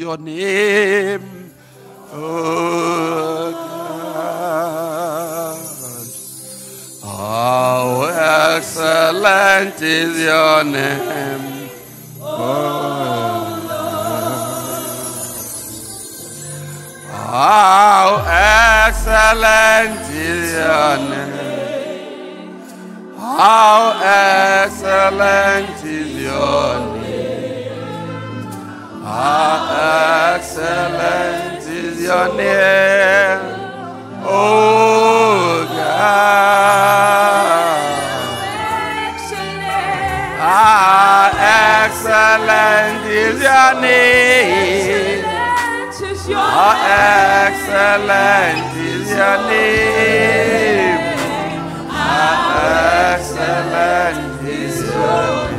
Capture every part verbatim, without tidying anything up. Your name, O God, how excellent is your name, O Lord, how excellent is your name, how excellent is your name. How excellent is your name, O God. How excellent is your name. How excellent is your name. How excellent is your name.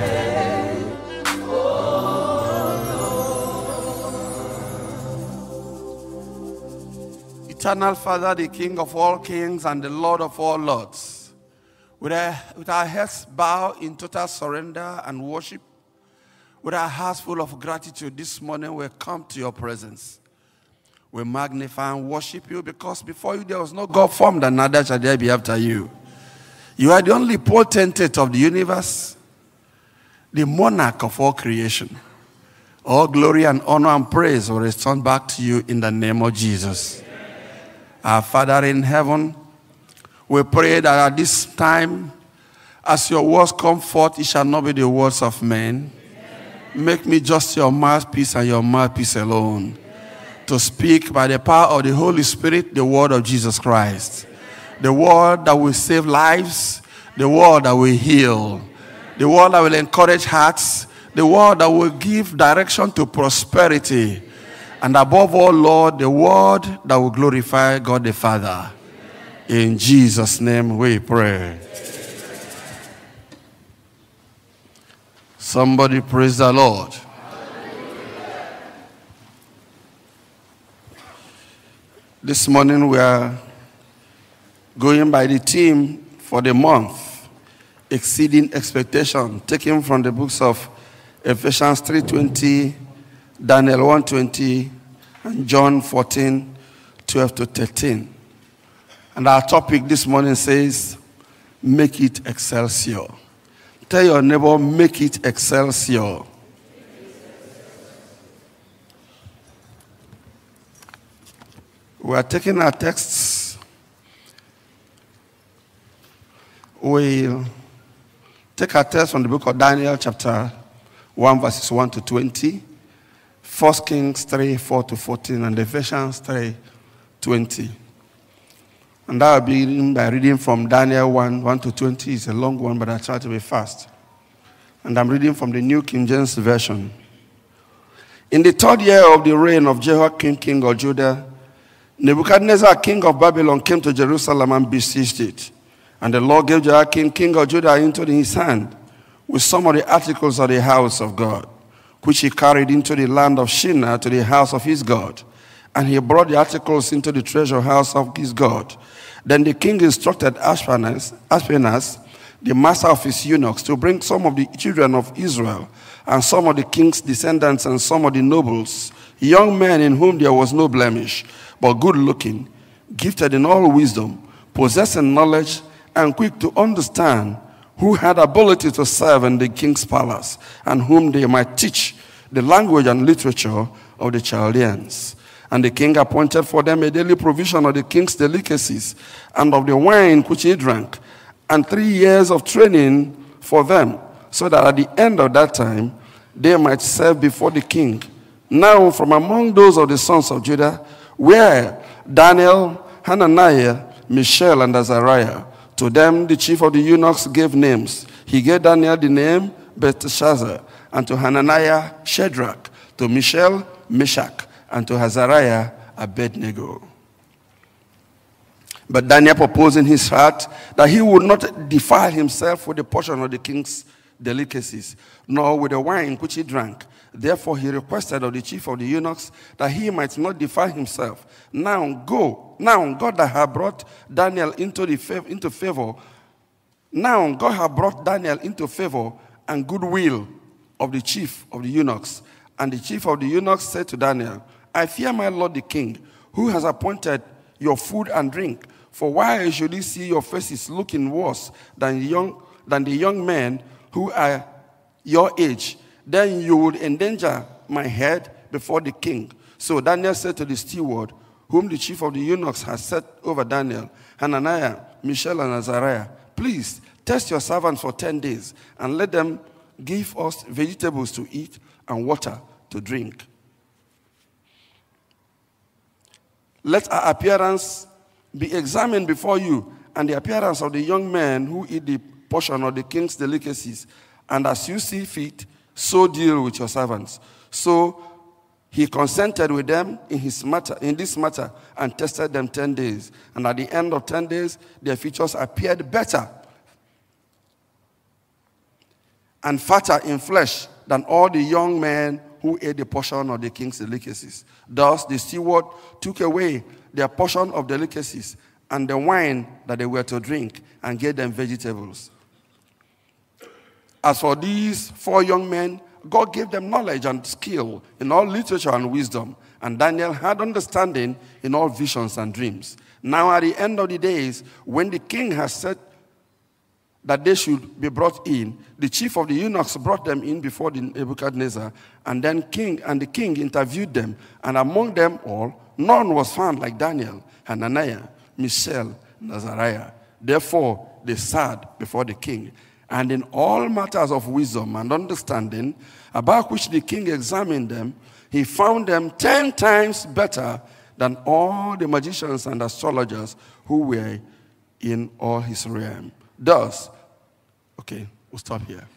Eternal Father, the King of all kings and the Lord of all lords, with our, with our heads bowed in total surrender and worship, with our hearts full of gratitude this morning, we come to your presence. We magnify and worship you because before you there was no God formed and neither shall there be after you. You are the only potentate of the universe, the monarch of all creation. All glory and honor and praise will return back to you in the name of Jesus. Our Father in heaven, we pray that at this time, as your words come forth, it shall not be the words of men. Amen. Make me just your mouthpiece and your mouthpiece alone. Amen. To speak by the power of the Holy Spirit, the word of Jesus Christ. Amen. The word that will save lives, the word that will heal, Amen. The word that will encourage hearts, the word that will give direction to prosperity. And above all, Lord, the word that will glorify God the Father. Amen. In Jesus' name we pray. Amen. Somebody praise the Lord. Amen. This morning we are going by the theme for the month, Exceeding Expectation, taken from the books of Ephesians three twenty, Daniel one twenty, and John fourteen, twelve to thirteen. And our topic this morning says, make it excelsior. Tell your neighbor, make it excelsior. We are taking our texts. We'll take our text from the book of Daniel, chapter one, verses one to twenty. first Kings three, four to fourteen, and Ephesians three, twenty. And I will begin by reading from Daniel one, one to twenty. It's a long one, but I try to be fast. And I'm reading from the New King James Version. In the third year of the reign of Jehoiakim, king of Judah, Nebuchadnezzar, king of Babylon, came to Jerusalem and besieged it. And the Lord gave Jehoiakim, king of Judah, into his hand with some of the articles of the house of God, which he carried into the land of Shinar to the house of his God. And he brought the articles into the treasure house of his God. Then the king instructed Ashpenaz, Ashpenaz, the master of his eunuchs, to bring some of the children of Israel and some of the king's descendants and some of the nobles, young men in whom there was no blemish, but good-looking, gifted in all wisdom, possessing knowledge, and quick to understand, who had ability to serve in the king's palace, and whom they might teach the language and literature of the Chaldeans. And the king appointed for them a daily provision of the king's delicacies and of the wine which he drank, and three years of training for them, so that at the end of that time they might serve before the king. Now from among those of the sons of Judah were Daniel, Hananiah, Mishael, and Azariah. To them, the chief of the eunuchs gave names. He gave Daniel the name Belteshazzar, and to Hananiah, Shadrach, to Mishael, Meshach, and to Azariah, Abednego. But Daniel proposed in his heart that he would not defile himself with the portion of the king's delicacies, nor with the wine which he drank. Therefore, he requested of the chief of the eunuchs that he might not defile himself. Now go, now God that had brought Daniel into the fav- into favor, now God had brought Daniel into favor and goodwill of the chief of the eunuchs, And the chief of the eunuchs said to Daniel, I fear my lord the king, who has appointed your food and drink. For why should he see your faces looking worse than young than the young men who are your age? Then you would endanger my head before the king. So Daniel said to the steward, whom the chief of the eunuchs has set over Daniel, Hananiah, Mishael, and Azariah, please test your servants for ten days, and let them give us vegetables to eat and water to drink. Let our appearance be examined before you, and the appearance of the young men who eat the portion of the king's delicacies. And as you see fit, so deal with your servants. So he consented with them in his matter, in this matter, and tested them ten days. And at the end of ten days, their features appeared better and fatter in flesh than all the young men who ate the portion of the king's delicacies. Thus the steward took away their portion of delicacies and the wine that they were to drink, and gave them vegetables. As for these four young men, God gave them knowledge and skill in all literature and wisdom, and Daniel had understanding in all visions and dreams. Now at the end of the days, when the king has set that they should be brought in, the chief of the eunuchs brought them in before the Nebuchadnezzar, and then king and the king interviewed them, and among them all, none was found like Daniel, Hananiah, Mishael, and Azariah. Therefore they sat before the king. And in all matters of wisdom and understanding, about which the king examined them, he found them ten times better than all the magicians and astrologers who were in all his realm. Thus, okay, we'll stop here.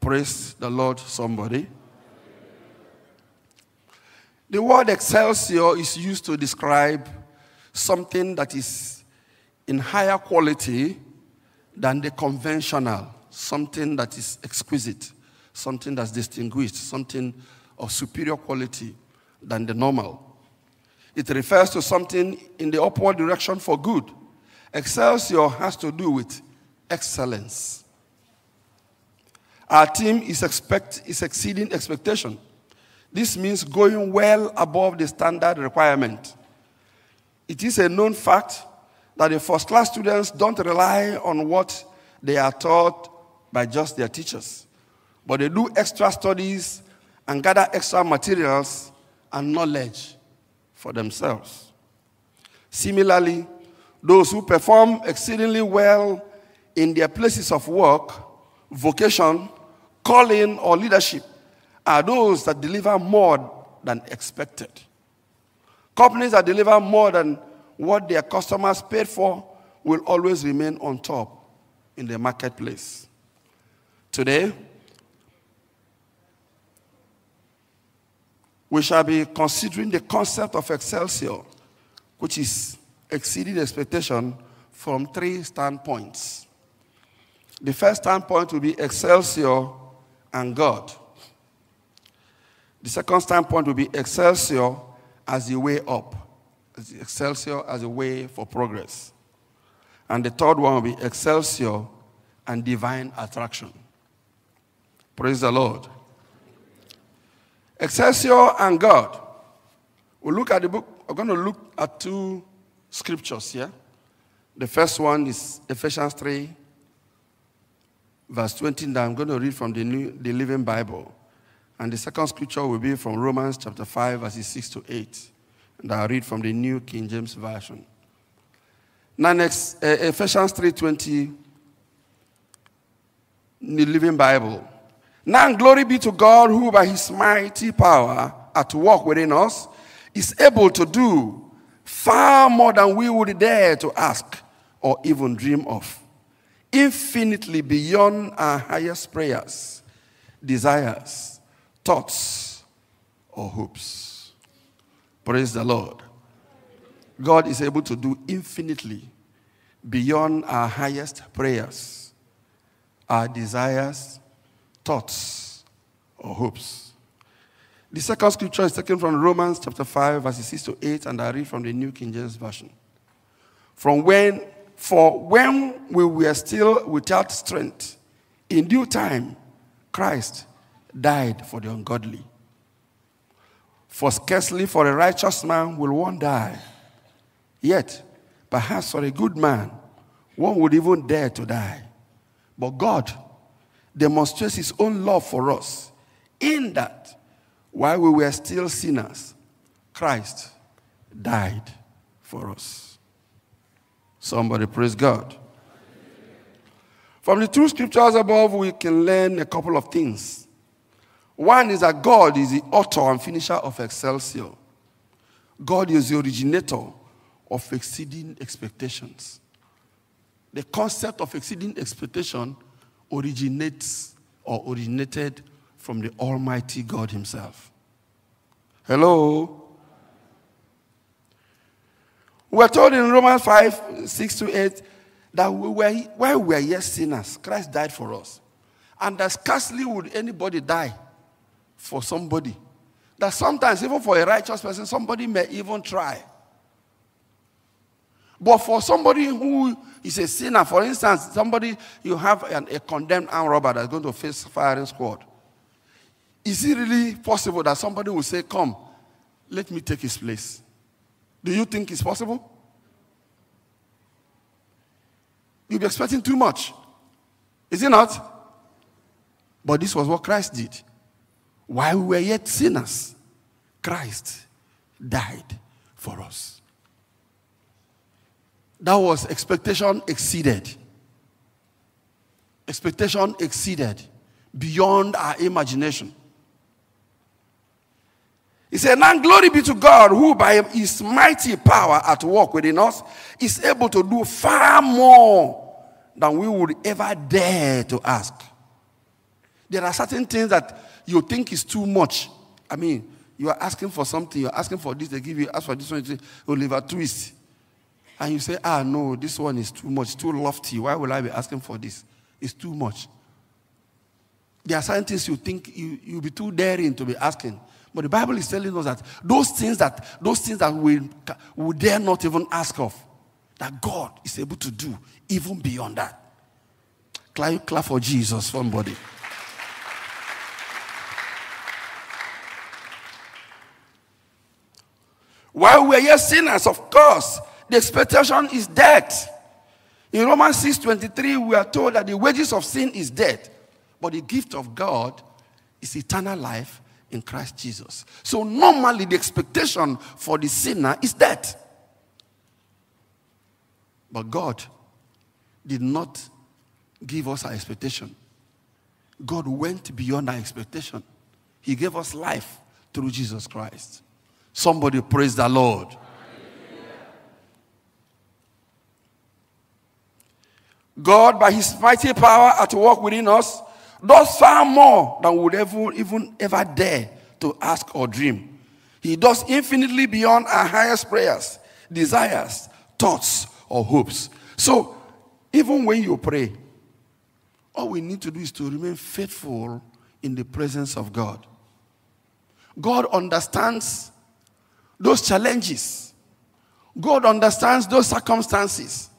Praise the Lord, somebody. The word excelsior is used to describe something that is in higher quality than the conventional. Something that is exquisite, something that's distinguished, something of superior quality than the normal. It refers to something in the upward direction for good. Excelsior has to do with excellence. Our team is expect is exceeding expectation. This means going well above the standard requirement. It is a known fact that the first-class students don't rely on what they are taught by just their teachers, but they do extra studies and gather extra materials and knowledge for themselves. Similarly, those who perform exceedingly well in their places of work, vocation, calling, or leadership are those that deliver more than expected. Companies that deliver more than what their customers paid for will always remain on top in the marketplace. Today, we shall be considering the concept of excelsior, which is exceeding expectation, from three standpoints. The first standpoint will be excelsior and God. The second standpoint will be excelsior as the way up, excelsior as a way for progress. And the third one will be excelsior and divine attraction. Praise the Lord. Excelsior and God. We'll look at the book. We're going to look at two scriptures here. The first one is Ephesians three, verse twenty-nine. I'm going to read from the New the Living Bible. And the second scripture will be from Romans chapter five, verses six to eight. And I'll read from the New King James Version. Now next, uh, Ephesians three twenty, in the Living Bible. Now glory be to God, who by his mighty power at work within us is able to do far more than we would dare to ask or even dream of, infinitely beyond our highest prayers, desires, thoughts, or hopes. Praise the Lord. God is able to do infinitely beyond our highest prayers, our desires, thoughts, or hopes. The second scripture is taken from Romans chapter five, verses six to eight, and I read from the New King James Version. From when, for when we were still without strength, in due time, Christ died for the ungodly. For scarcely for a righteous man will one die. Yet, perhaps for a good man, one would even dare to die. But God demonstrates his own love for us in that while we were still sinners, Christ died for us. Somebody praise God. From the two scriptures above, we can learn a couple of things. One is that God is the author and finisher of excelsior. God is the originator of exceeding expectations. The concept of exceeding expectation originates or originated from the Almighty God himself. Hello? We're told in Romans five, six to eight, that we were, while we were yet sinners, Christ died for us. And that scarcely would anybody die for somebody. That sometimes, even for a righteous person, somebody may even try. But for somebody who is a sinner, for instance, somebody, you have an, a condemned armed robber that's going to face firing squad. Is it really possible that somebody will say, come, let me take his place? Do you think it's possible? You'll be expecting too much. Is it not? But this was what Christ did. While we were yet sinners, Christ died for us. That was expectation exceeded. Expectation exceeded beyond our imagination. He said, now glory be to God, who by his mighty power at work within us is able to do far more than we would ever dare to ask. There are certain things that you think is too much. I mean, you are asking for something, you are asking for this, they give you, ask for this one, you live a twist. And you say, ah, no, this one is too much, too lofty. Why will I be asking for this? It's too much. There are certain things you think you, you'll be too daring to be asking. But the Bible is telling us that those things that, those things that we, we dare not even ask of, that God is able to do even beyond that. Clap, clap for Jesus, somebody. While we are yet sinners, of course, the expectation is death. In Romans six twenty-three, we are told that the wages of sin is death, but the gift of God is eternal life in Christ Jesus. So normally the expectation for the sinner is death. But God did not give us our expectation. God went beyond our expectation. He gave us life through Jesus Christ. Somebody praise the Lord. God, by his mighty power at work within us, does far more than we would ever, even ever dare to ask or dream. He does infinitely beyond our highest prayers, desires, thoughts, or hopes. So, even when you pray, all we need to do is to remain faithful in the presence of God. God understands those challenges. God understands those circumstances.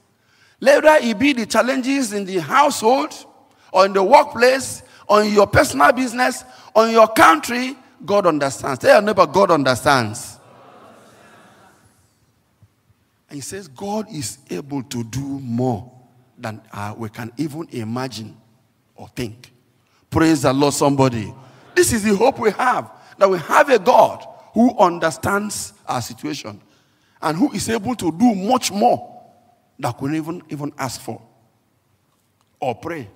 Whether it be the challenges in the household, or in the workplace, or in your personal business, or in your country, God understands. Tell your neighbor, God understands. And he says, God is able to do more than uh, we can even imagine or think. Praise the Lord, somebody. This is the hope we have, that we have a God who understands our situation and who is able to do much more that we couldn't even, even ask for or pray.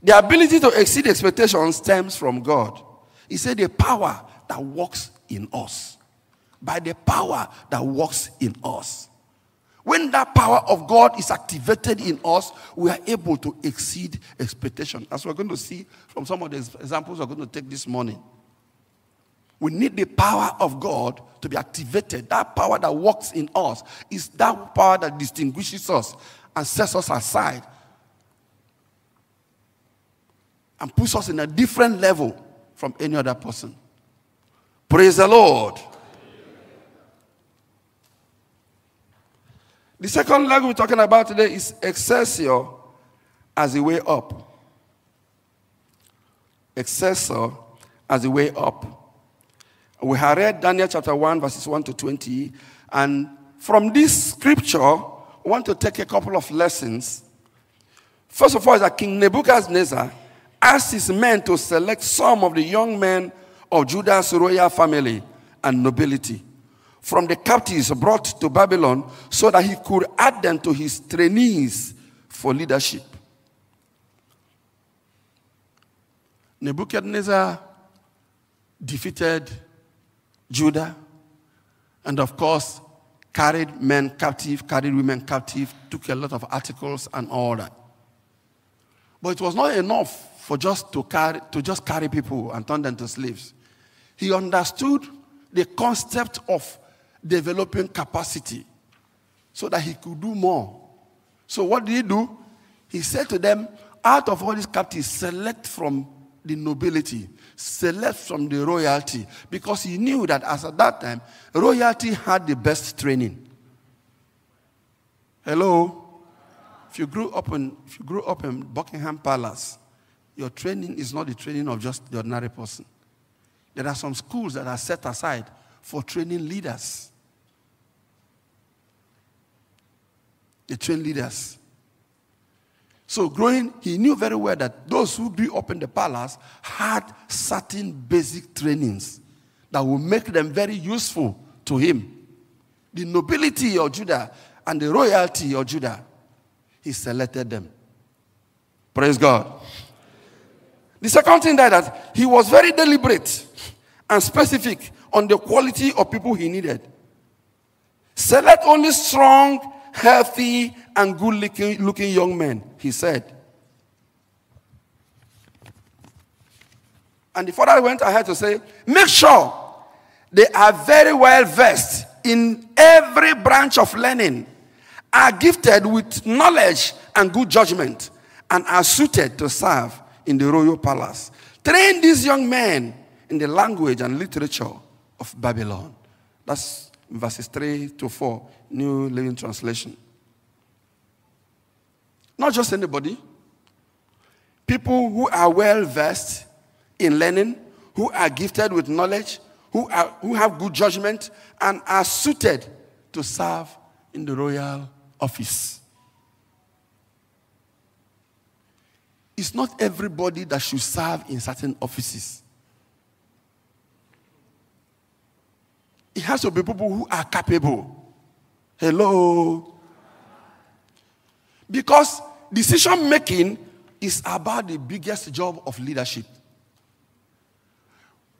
The ability to exceed expectations stems from God. He said the power that works in us. By the power that works in us. When that power of God is activated in us, we are able to exceed expectation. As we're going to see from some of the examples we're going to take this morning. We need the power of God to be activated. That power that works in us is that power that distinguishes us and sets us aside and puts us in a different level from any other person. Praise the Lord. The second leg we're talking about today is excelsior as a way up. Excelsior as a way up. We have read Daniel chapter one, verses one to twenty. And from this scripture, we want to take a couple of lessons. First of all, is that King Nebuchadnezzar asked his men to select some of the young men of Judah's royal family and nobility from the captives brought to Babylon, so that he could add them to his trainees for leadership. Nebuchadnezzar defeated Judah, and of course, carried men captive, carried women captive, took a lot of articles and all that. But it was not enough for just to carry to just carry people and turn them to slaves. He understood the concept of developing capacity so that he could do more. So what did he do? He said to them, out of all these captives, select from the nobility, select from the royalty, because he knew that as at that time, royalty had the best training. Hello? If you grew up in, if you grew up in Buckingham Palace, your training is not the training of just the ordinary person. There are some schools that are set aside for training leaders. They train leaders. So growing, he knew very well that those who grew up in the palace had certain basic trainings that would make them very useful to him. The nobility of Judah and the royalty of Judah, he selected them. Praise God. The second thing that, that he was very deliberate and specific on the quality of people he needed. Select only strong, healthy, and good-looking looking young men, he said. And the father went ahead to say, make sure they are very well versed in every branch of learning, are gifted with knowledge and good judgment, and are suited to serve in the royal palace. Train these young men in the language and literature of Babylon. That's verses three to four, New Living Translation. Not just anybody. People who are well-versed in learning, who are gifted with knowledge, who are who have good judgment, and are suited to serve in the royal office. It's not everybody that should serve in certain offices. It has to be people who are capable. Hello? Because decision making is about the biggest job of leadership.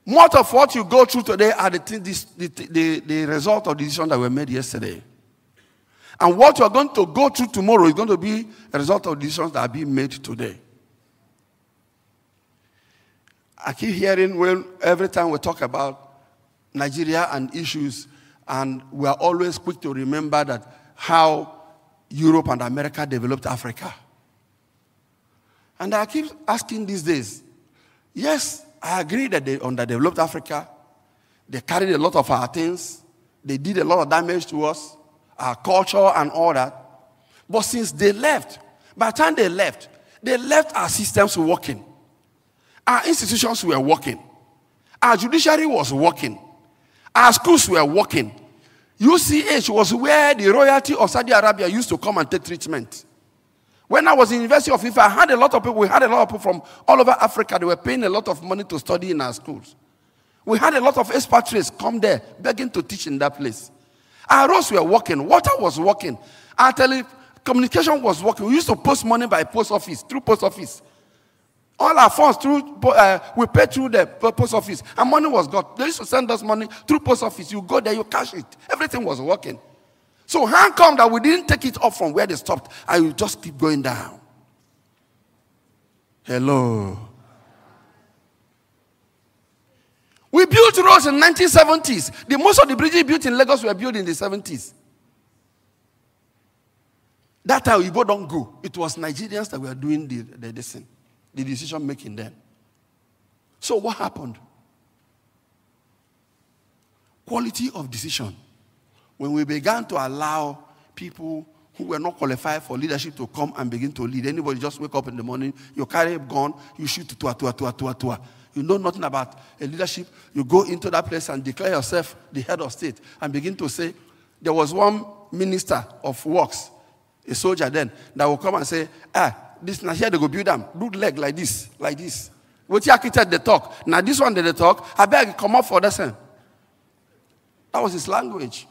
Much of what you go through today are the, thing, the, the, the result of the decisions that were made yesterday. And what you are going to go through tomorrow is going to be a result of decisions that are being made today. I keep hearing, well, every time we talk about Nigeria and issues, and we are always quick to remember that how Europe and America developed Africa. And I keep asking these days, yes, I agree that they underdeveloped Africa. They carried a lot of our things. They did a lot of damage to us, our culture and all that. But since they left, by the time they left, they left our systems working. Our institutions were working. Our judiciary was working. Our schools were working. U C H was where the royalty of Saudi Arabia used to come and take treatment. When I was in the University of Ifa, I had a lot of people. We had a lot of people from all over Africa. They were paying a lot of money to study in our schools. We had a lot of expatriates come there, begging to teach in that place. Our roads were working. Water was working. Our telecommunication was working. We used to post money by post office, through post office. All our funds, through, uh, we paid through the post office. And money was got. They used to send us money through post office. You go there, you cash it. Everything was working. So how come that we didn't take it up from where they stopped, and you just keep going down? Hello. We built roads in the nineteen seventies. The most of the bridges built in Lagos were built in the seventies. That time we go don't go. It was Nigerians that were doing the, the, the thing. The decision making then. So what happened? Quality of decision. When we began to allow people who were not qualified for leadership to come and begin to lead, anybody just wake up in the morning, you carry a gun, you shoot, tua, tua, tua, tua, tua. you know nothing about a leadership, you go into that place and declare yourself the head of state and begin to say, there was one minister of works, a soldier then, that will come and say, ah, this, now here they go build them, rude leg like this, like this. What architect they talk? Now this one they talk, I beg, come up for this one. That was his language.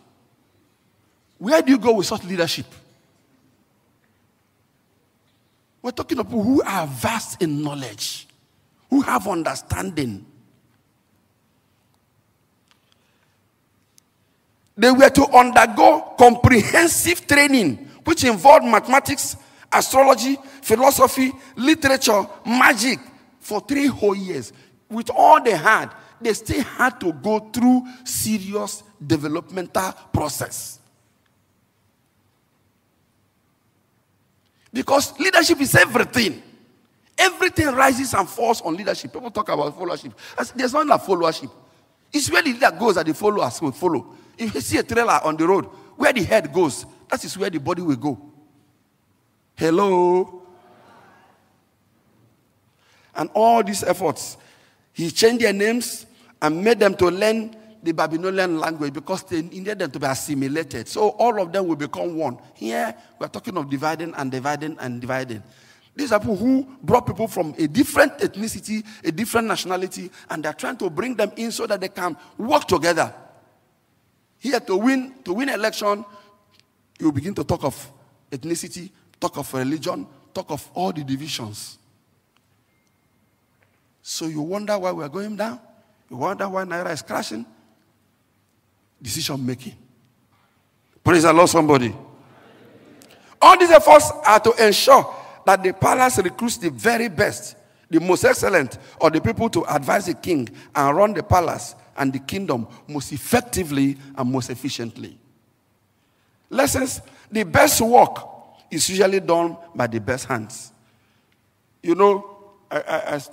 Where do you go with such leadership? We're talking of people who are vast in knowledge, who have understanding. They were to undergo comprehensive training, which involved mathematics, astrology, philosophy, literature, magic, for three whole years. With all they had, they still had to go through serious developmental process. Because leadership is everything. Everything rises and falls on leadership. People talk about followership. There's not a followership. It's where the leader goes that the followers will follow. If you see a trailer on the road, where the head goes, that is where the body will go. Hello? And all these efforts, he changed their names and made them to learn the Babylonian language because they needed them to be assimilated. So all of them will become one. Here, we are talking of dividing and dividing and dividing. These are people who brought people from a different ethnicity, a different nationality, and they're trying to bring them in so that they can work together. Here, to win, to win election, you begin to talk of ethnicity, talk of religion, talk of all the divisions. So you wonder why we're going down. You wonder why Naira is crashing. Decision making. Praise the Lord, somebody. All these efforts are to ensure that the palace recruits the very best, the most excellent, of the people to advise the king and run the palace and the kingdom most effectively and most efficiently. Lessons, the best work is usually done by the best hands. You know, I,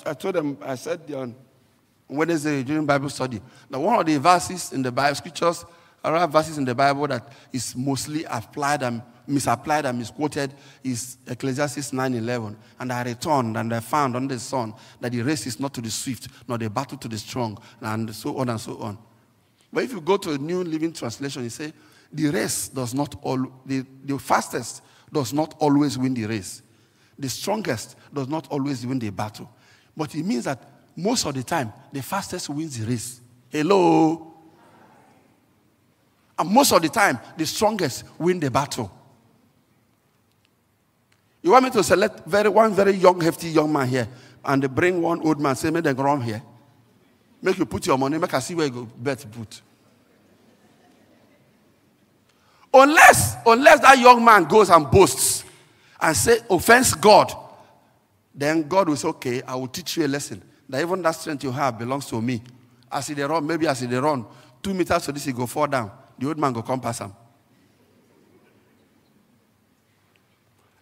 I, I told them, I said on Wednesday during Bible study, that one of the verses in the Bible, scriptures, around verses in the Bible that is mostly applied and misapplied and misquoted is Ecclesiastes nine eleven. And I returned and I found under the sun that the race is not to the swift, nor the battle to the strong, and so on and so on. But if you go to a New Living Translation, you say, the race does not all, the, the fastest does not always win the race. The strongest does not always win the battle. But it means that most of the time, the fastest wins the race. Hello? And most of the time, the strongest win the battle. You want me to select very one very young, hefty young man here and bring one old man, say, make them run here. Make you put your money, make I see where you go, bet put. Unless, unless that young man goes and boasts and say, offense God, then God will say, okay, I will teach you a lesson. That even that strength you have belongs to me. As they run, maybe as they run, two meters to this, he go fall down. The old man go come past him.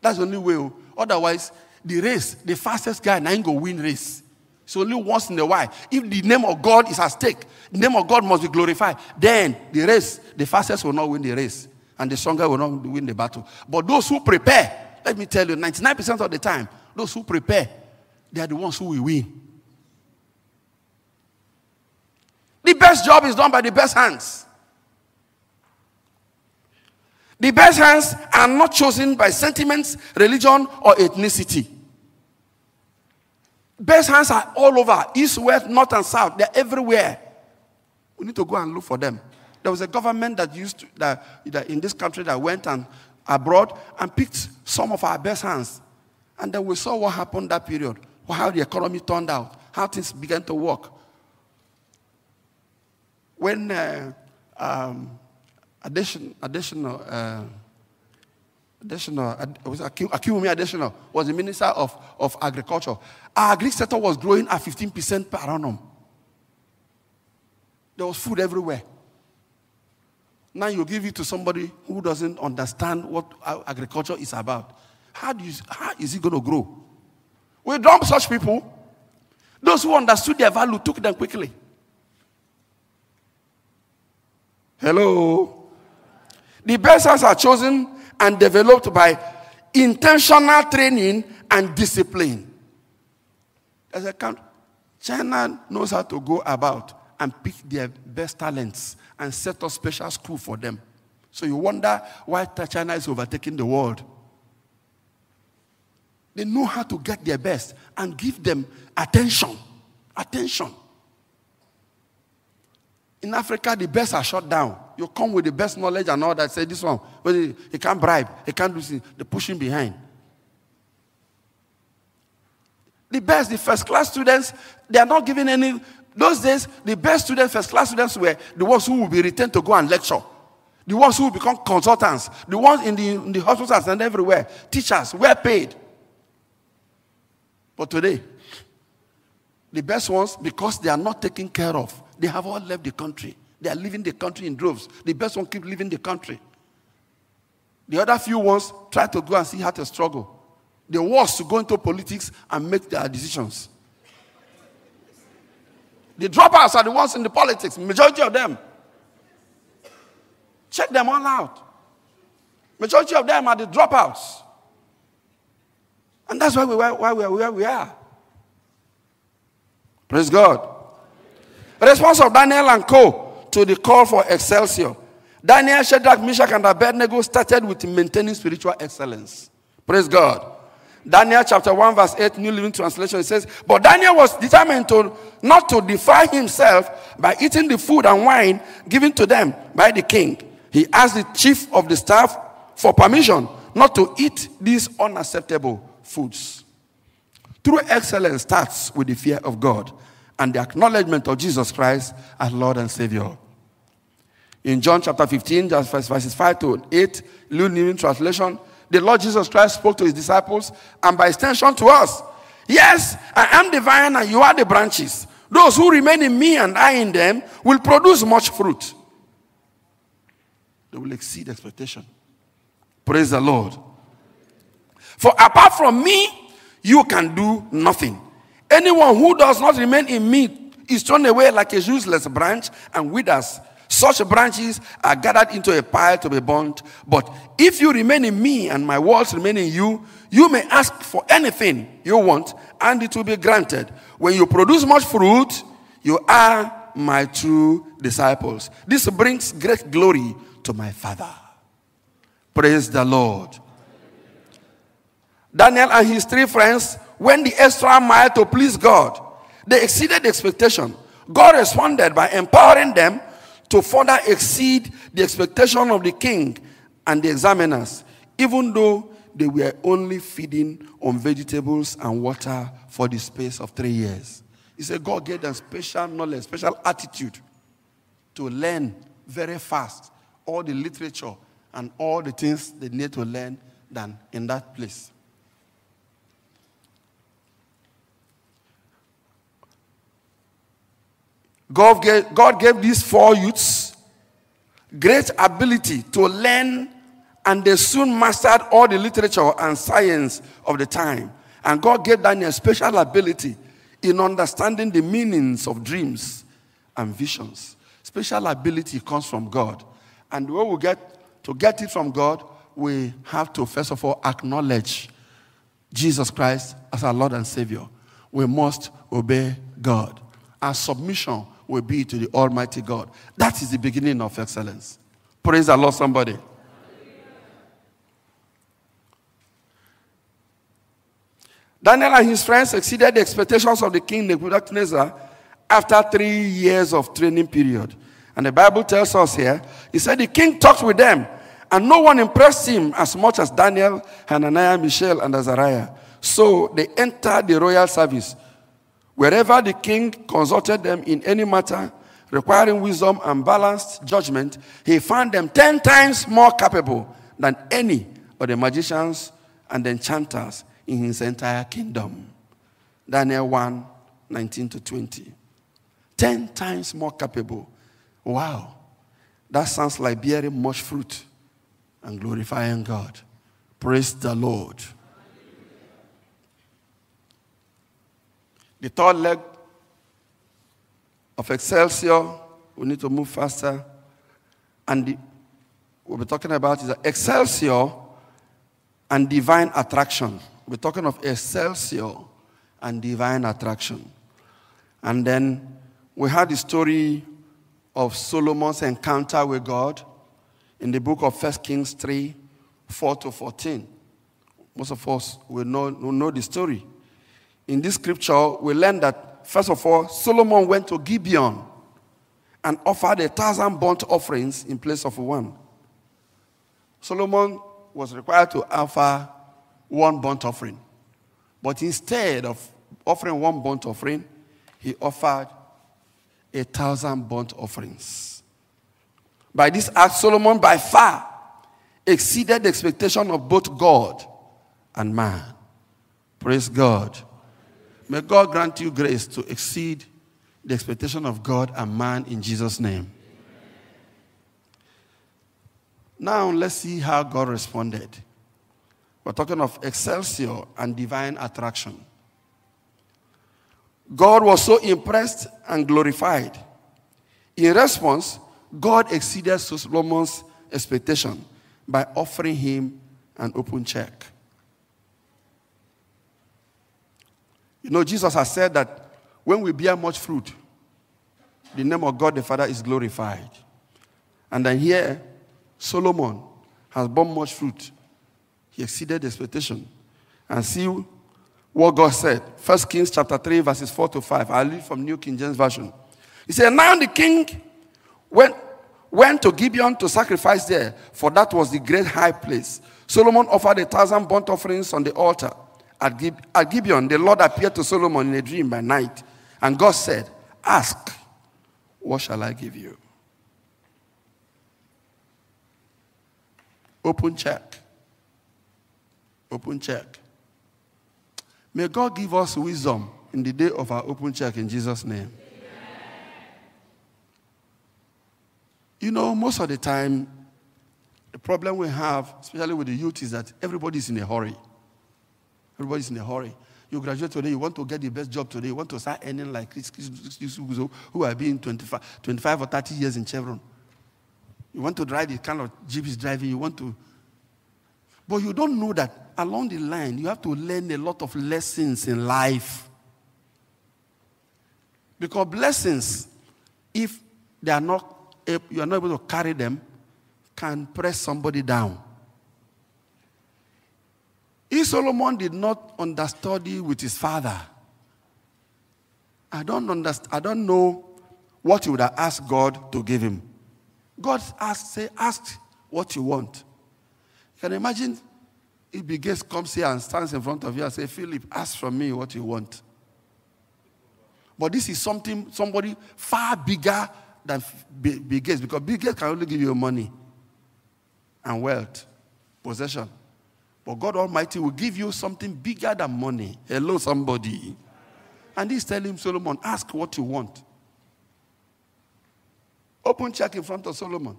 That's the only way. Otherwise, the race, the fastest guy, now ain't go win race. It's only once in a while. If the name of God is at stake, the name of God must be glorified. Then the race, the fastest will not win the race. And the stronger will not win the battle. But those who prepare, let me tell you, ninety-nine percent of the time, those who prepare, they are the ones who will win. The best job is done by the best hands. The best hands are not chosen by sentiments, religion, or ethnicity. Best hands are all over, east, west, north, and south. They're everywhere. We need to go and look for them. There was a government that used to, that, that in this country that went and abroad and picked some of our best hands. And then we saw what happened that period, how the economy turned out, how things began to work. When uh, um, addition, additional, uh, additional, ad, was Akinwumi Adesina was the minister of, of agriculture, our agri sector was growing at fifteen percent per annum. There was food everywhere. Now you give it to somebody who doesn't understand what agriculture is about. How do you, how is it going to grow? We dump such people. Those who understood their value took them quickly. Hello. The best hands are chosen and developed by intentional training and discipline. There's a China knows how to go about and pick their best talents and set up special school for them. So you wonder why China is overtaking the world. They know how to get their best and give them attention. Attention. In Africa, the best are shut down. You come with the best knowledge and all that. Say, this one, he can't bribe. He can't do this. They push him behind. The best, the first-class students, they are not given any... Those days, the best students, first-class students were the ones who will be returned to go and lecture. The ones who will become consultants. The ones in the, in the hospitals and everywhere. Teachers, well paid. But today, the best ones, because they are not taken care of, they have all left the country. They are leaving the country in droves. The best ones keep leaving the country. The other few ones try to go and see how to struggle. The worst to go into politics and make their decisions. The dropouts are the ones in the politics, majority of them. Check them all out. Majority of them are the dropouts. And that's why we, why we are where we are. Praise God. Response of Daniel and co. to the call for Excelsior. Daniel, Shadrach, Meshach, and Abednego started with maintaining spiritual excellence. Praise God. Daniel chapter one verse eight, New Living Translation, it says, but Daniel was determined to not to defile himself by eating the food and wine given to them by the king. He asked the chief of the staff for permission not to eat these unacceptable foods. True excellence starts with the fear of God and the acknowledgement of Jesus Christ as Lord and Savior. In John chapter fifteen, verses five to eight, New Living Translation, the Lord Jesus Christ spoke to his disciples and by extension to us. Yes, I am the vine and you are the branches. Those who remain in me and I in them will produce much fruit. They will exceed expectation. Praise the Lord. For apart from me, you can do nothing. Anyone who does not remain in me is thrown away like a useless branch and withers. Such branches are gathered into a pile to be burnt. But if you remain in me and my words remain in you, you may ask for anything you want and it will be granted. When you produce much fruit, you are my true disciples. This brings great glory to my Father. Praise the Lord. Daniel and his three friends went the extra mile to please God. They exceeded expectation. God responded by empowering them to further exceed the expectation of the king and the examiners, even though they were only feeding on vegetables and water for the space of three years. He said God gave them special knowledge, special attitude to learn very fast all the literature and all the things they need to learn than in that place. God gave, God gave these four youths great ability to learn, and they soon mastered all the literature and science of the time. And God gave Daniel special ability in understanding the meanings of dreams and visions. Special ability comes from God. And the way we get to get it from God, we have to first of all acknowledge Jesus Christ as our Lord and Savior. We must obey God. Our submission will be to the Almighty God. That is the beginning of excellence. Praise the Lord, somebody. Amen. Daniel and his friends exceeded the expectations of the king Nebuchadnezzar after three years of training period. And the Bible tells us here, he said the king talked with them, and no one impressed him as much as Daniel, Hananiah, Mishael, and Azariah. So they entered the royal service. Wherever the king consulted them in any matter, requiring wisdom and balanced judgment, he found them ten times more capable than any of the magicians and enchanters in his entire kingdom. Daniel one, nineteen to twenty. Ten times more capable. Wow. That sounds like bearing much fruit and glorifying God. Praise the Lord. The third leg of Excelsior, we need to move faster. And the, what we're talking about is Excelsior and divine attraction. We're talking of Excelsior and divine attraction. And then we had the story of Solomon's encounter with God in the book of First Kings three, four to fourteen. Most of us will know, will know the story. In this scripture, we learn that, first of all, Solomon went to Gibeon and offered a thousand burnt offerings in place of one. Solomon was required to offer one burnt offering. But instead of offering one burnt offering, he offered a thousand burnt offerings. By this act, Solomon by far exceeded the expectation of both God and man. Praise God. May God grant you grace to exceed the expectation of God and man in Jesus' name. Amen. Now let's see how God responded. We're talking of excelsior and divine attraction. God was so impressed and glorified. In response, God exceeded Solomon's expectation by offering him an open check. You know, Jesus has said that when we bear much fruit, the name of God the Father is glorified. And then here, Solomon has borne much fruit. He exceeded the expectation. And see what God said. First Kings chapter three, verses four to five. I read from New King James Version. He said, now the king went, went to Gibeon to sacrifice there, for that was the great high place. Solomon offered a thousand burnt offerings on the altar. At, Gibe- at Gibeon, the Lord appeared to Solomon in a dream by night. And God said, ask, what shall I give you? Open check. Open check. May God give us wisdom in the day of our open check in Jesus' name. Amen. You know, most of the time, the problem we have, especially with the youth, is that everybody's in a hurry. Everybody's in a hurry. You graduate today, you want to get the best job today, you want to start earning like this, this, this, this, who have been twenty-five, twenty-five or thirty years in Chevron. You want to drive the kind of jeep he's driving, you want to. But you don't know that along the line, you have to learn a lot of lessons in life. Because blessings, if they are not, if you are not able to carry them, can press somebody down. If Solomon did not understudy with his father, I don't understand. I don't know what he would have asked God to give him. God asked, say, ask what you want. You can imagine if Bill Gates comes here and stands in front of you and says, Philip, ask from me what you want. But this is something, somebody far bigger than Bill Gates, because Bill Gates can only give you money and wealth, possession. But God Almighty will give you something bigger than money. Hello, somebody. And he's telling Solomon, ask what you want. Open check in front of Solomon.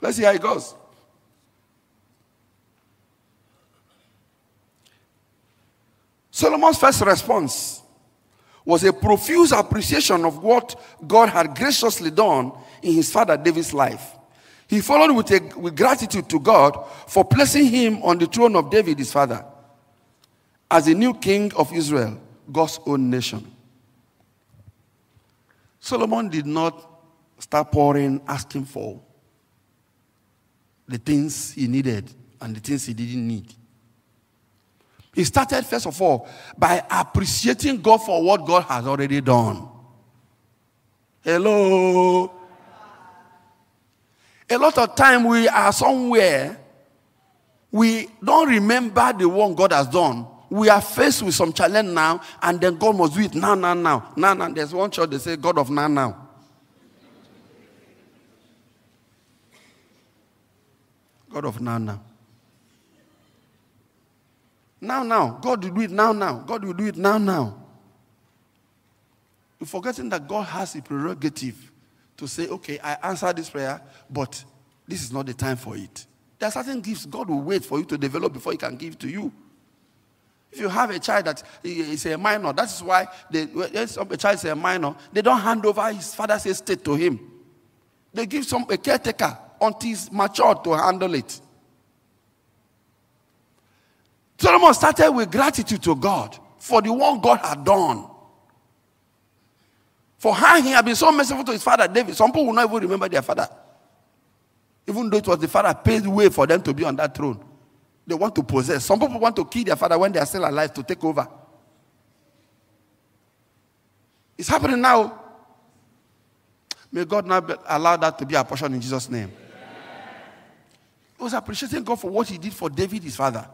Let's see how it goes. Solomon's first response was a profuse appreciation of what God had graciously done in his father David's life. He followed with, a, with gratitude to God for placing him on the throne of David, his father, as the new king of Israel, God's own nation. Solomon did not start pouring, asking for the things he needed and the things he didn't need. He started, first of all, by appreciating God for what God has already done. Hello. A lot of time we are somewhere, we don't remember the one God has done. We are faced with some challenge now, and then God must do it now, now, now. Now, now. There's one church they say, God of now, now. God of now, now. Now, now. God will do it now, now. God will do it now, now. You're forgetting that God has a prerogative to say, okay, I answered this prayer, but this is not the time for it. There are certain gifts God will wait for you to develop before he can give to you. If you have a child that is a minor, that is why they, when a child is a minor, they don't hand over his father's estate to him. They give some a caretaker until he's matured to handle it. Solomon started with gratitude to God for the one God had done. For how he had been so merciful to his father David, some people will not even remember their father. Even though it was the father paved the way for them to be on that throne. They want to possess. Some people want to kill their father when they are still alive to take over. It's happening now. May God not allow that to be our portion in Jesus' name. He was appreciating God for what he did for David, his father.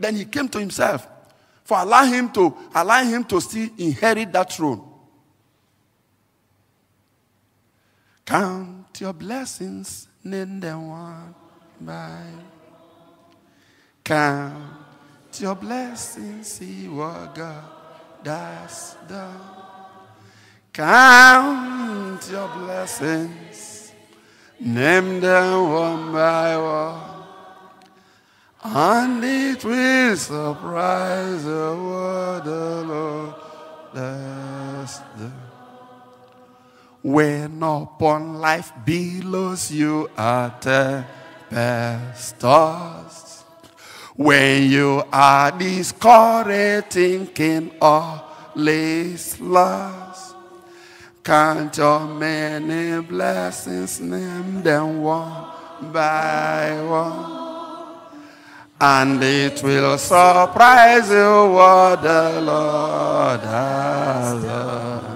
Then he came to himself for allowing him to, allowing him to still inherit that throne. Count your blessings, name them one by one. Count your blessings, see what God has done. Count your blessings, name them one by one. And it will surprise the world, the Lord has done. When upon life billows you are tempest-tossed, when you are discouraged, thinking all is lost, count your many blessings, name them one by one, and it will surprise you what the Lord has done.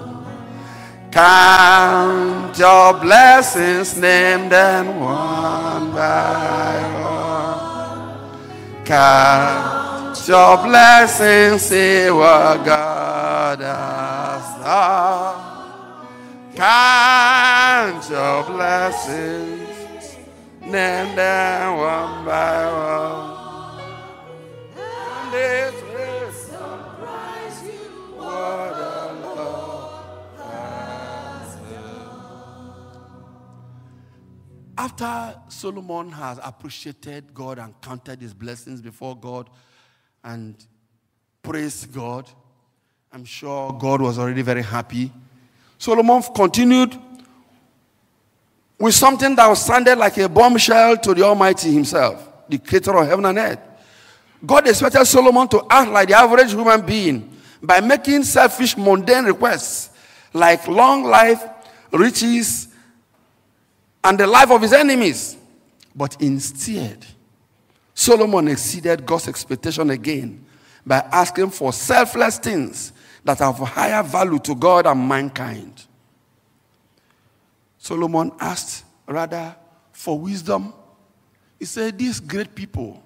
Count your blessings, name them one by one. Count your blessings, see what God has done. Count your blessings, name them one by one. And it will surprise you what the Lord. After Solomon has appreciated God and counted his blessings before God and praised God, I'm sure God was already very happy. Solomon continued with something that sounded like a bombshell to the Almighty himself, the creator of heaven and earth. God expected Solomon to act like the average human being by making selfish, mundane requests like long life, riches, and the life of his enemies. But instead, Solomon exceeded God's expectation again by asking for selfless things that have higher value to God and mankind. Solomon asked rather for wisdom. He said, these great people,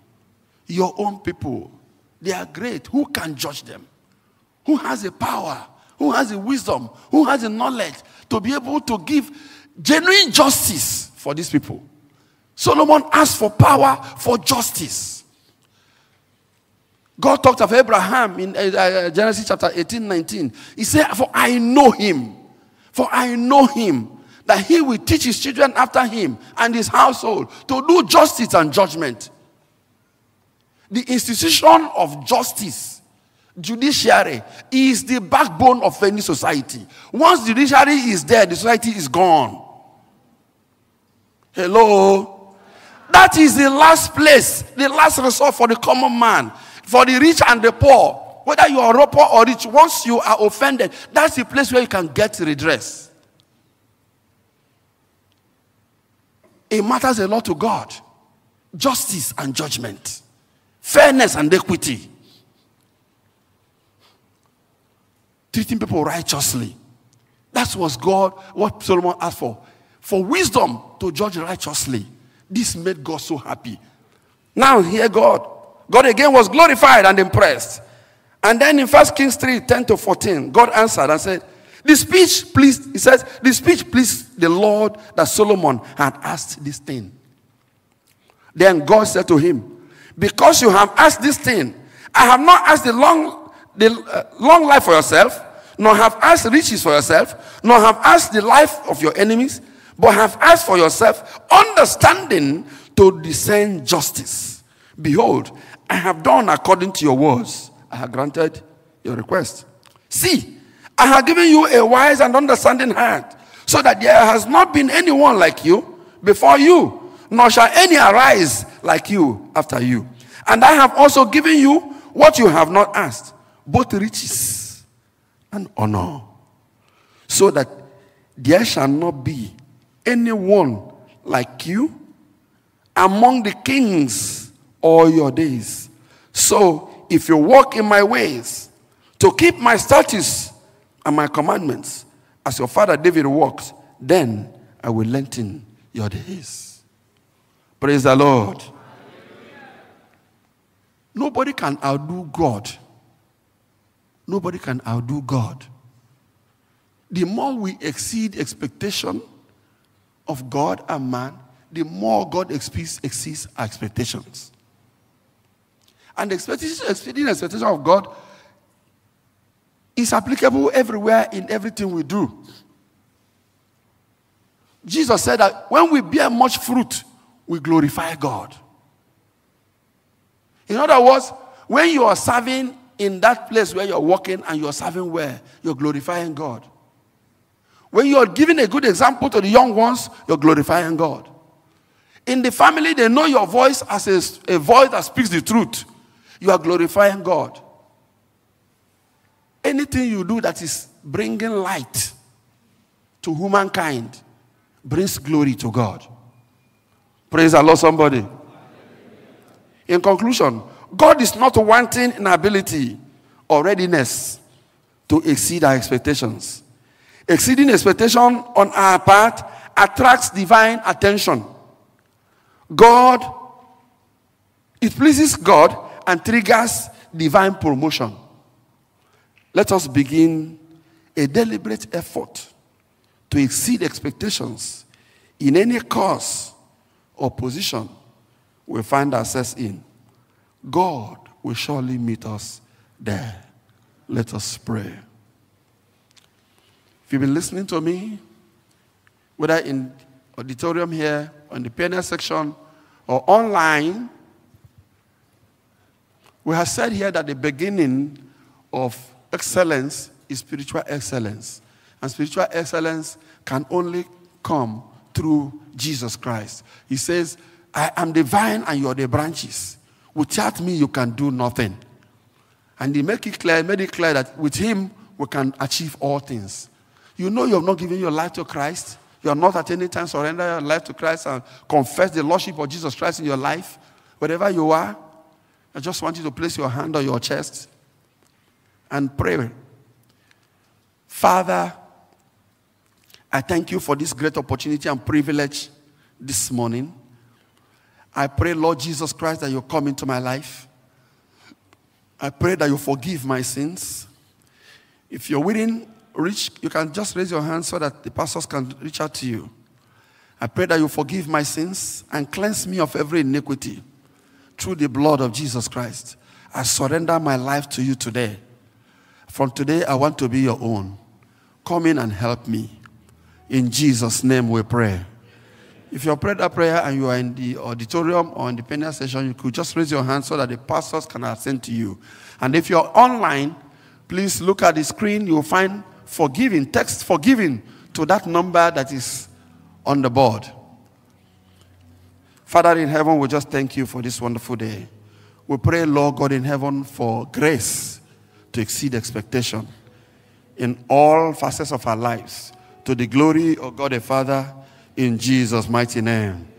your own people, they are great. Who can judge them? Who has the power? Who has the wisdom? Who has the knowledge to be able to give genuine justice for these people? Solomon asked for power for justice. God talked of Abraham in Genesis chapter eighteen, nineteen. He said, for I know him, for I know him, that he will teach his children after him and his household to do justice and judgment. The institution of justice, judiciary, is the backbone of any society. Once judiciary is there, the society is gone. Hello? That is the last place, the last resort for the common man, for the rich and the poor. Whether you are poor or rich, once you are offended, that's the place where you can get redress. It matters a lot to God. Justice and judgment. Fairness and equity. Treating people righteously. That's what God, what Solomon asked for. For wisdom to judge righteously. This made God so happy. Now hear God. God again was glorified and impressed. And then in First Kings three, ten to fourteen, God answered and said, the speech pleased, he says, the speech pleased the Lord that Solomon had asked this thing. Then God said to him, because you have asked this thing, I have not asked the long The uh, long life for yourself, nor have asked riches for yourself, nor have asked the life of your enemies, but have asked for yourself understanding to discern justice. Behold, I have done according to your words. I have granted your request. See, I have given you a wise and understanding heart, so that there has not been anyone like you before you, nor shall any arise like you after you. And I have also given you what you have not asked, both riches and honor, so that there shall not be anyone like you among the kings all your days. So if you walk in my ways to keep my statutes and my commandments, as your father David walks, then I will lengthen your days. Praise the Lord. Hallelujah. Nobody can outdo God. Nobody can outdo God. The more we exceed expectation of God and man, the more God exceeds our expectations. And the expectation, exceeding expectation of God is applicable everywhere in everything we do. Jesus said that when we bear much fruit, we glorify God. In other words, when you are serving in that place where you're working and you're serving where, you're glorifying God. When you're giving a good example to the young ones, you're glorifying God. In the family, they know your voice as a, a voice that speaks the truth. You are glorifying God. Anything you do that is bringing light to humankind brings glory to God. Praise the Lord, somebody. In conclusion, God is not wanting in ability or readiness to exceed our expectations. Exceeding expectation on our part attracts divine attention. God, it pleases God and triggers divine promotion. Let us begin a deliberate effort to exceed expectations in any cause or position we find ourselves in. God will surely meet us there. Let us pray. If you've been listening to me, whether in auditorium here, on the panel section, or online, we have said here that the beginning of excellence is spiritual excellence. And spiritual excellence can only come through Jesus Christ. He says, I am the vine and you are the branches. Without me, you can do nothing. And he make it clear, made it clear that with him, we can achieve all things. You know you have not given your life to Christ. You have not at any time surrendered your life to Christ and confessed the Lordship of Jesus Christ in your life. Wherever you are, I just want you to place your hand on your chest and pray. Father, I thank you for this great opportunity and privilege this morning. I pray, Lord Jesus Christ, that you come into my life. I pray that you forgive my sins. If you're willing, reach, you can just raise your hand so that the pastors can reach out to you. I pray that you forgive my sins and cleanse me of every iniquity through the blood of Jesus Christ. I surrender my life to you today. From today, I want to be your own. Come in and help me. In Jesus' name we pray. If you prayed that prayer and you are in the auditorium or in the panel session, you could just raise your hand so that the pastors can attend to you. And if you're online, please look at the screen. You'll find forgiving, text forgiving to that number that is on the board. Father in heaven, we just thank you for this wonderful day. We pray, Lord God in heaven, for grace to exceed expectation in all facets of our lives. To the glory of God the Father, in Jesus' mighty name.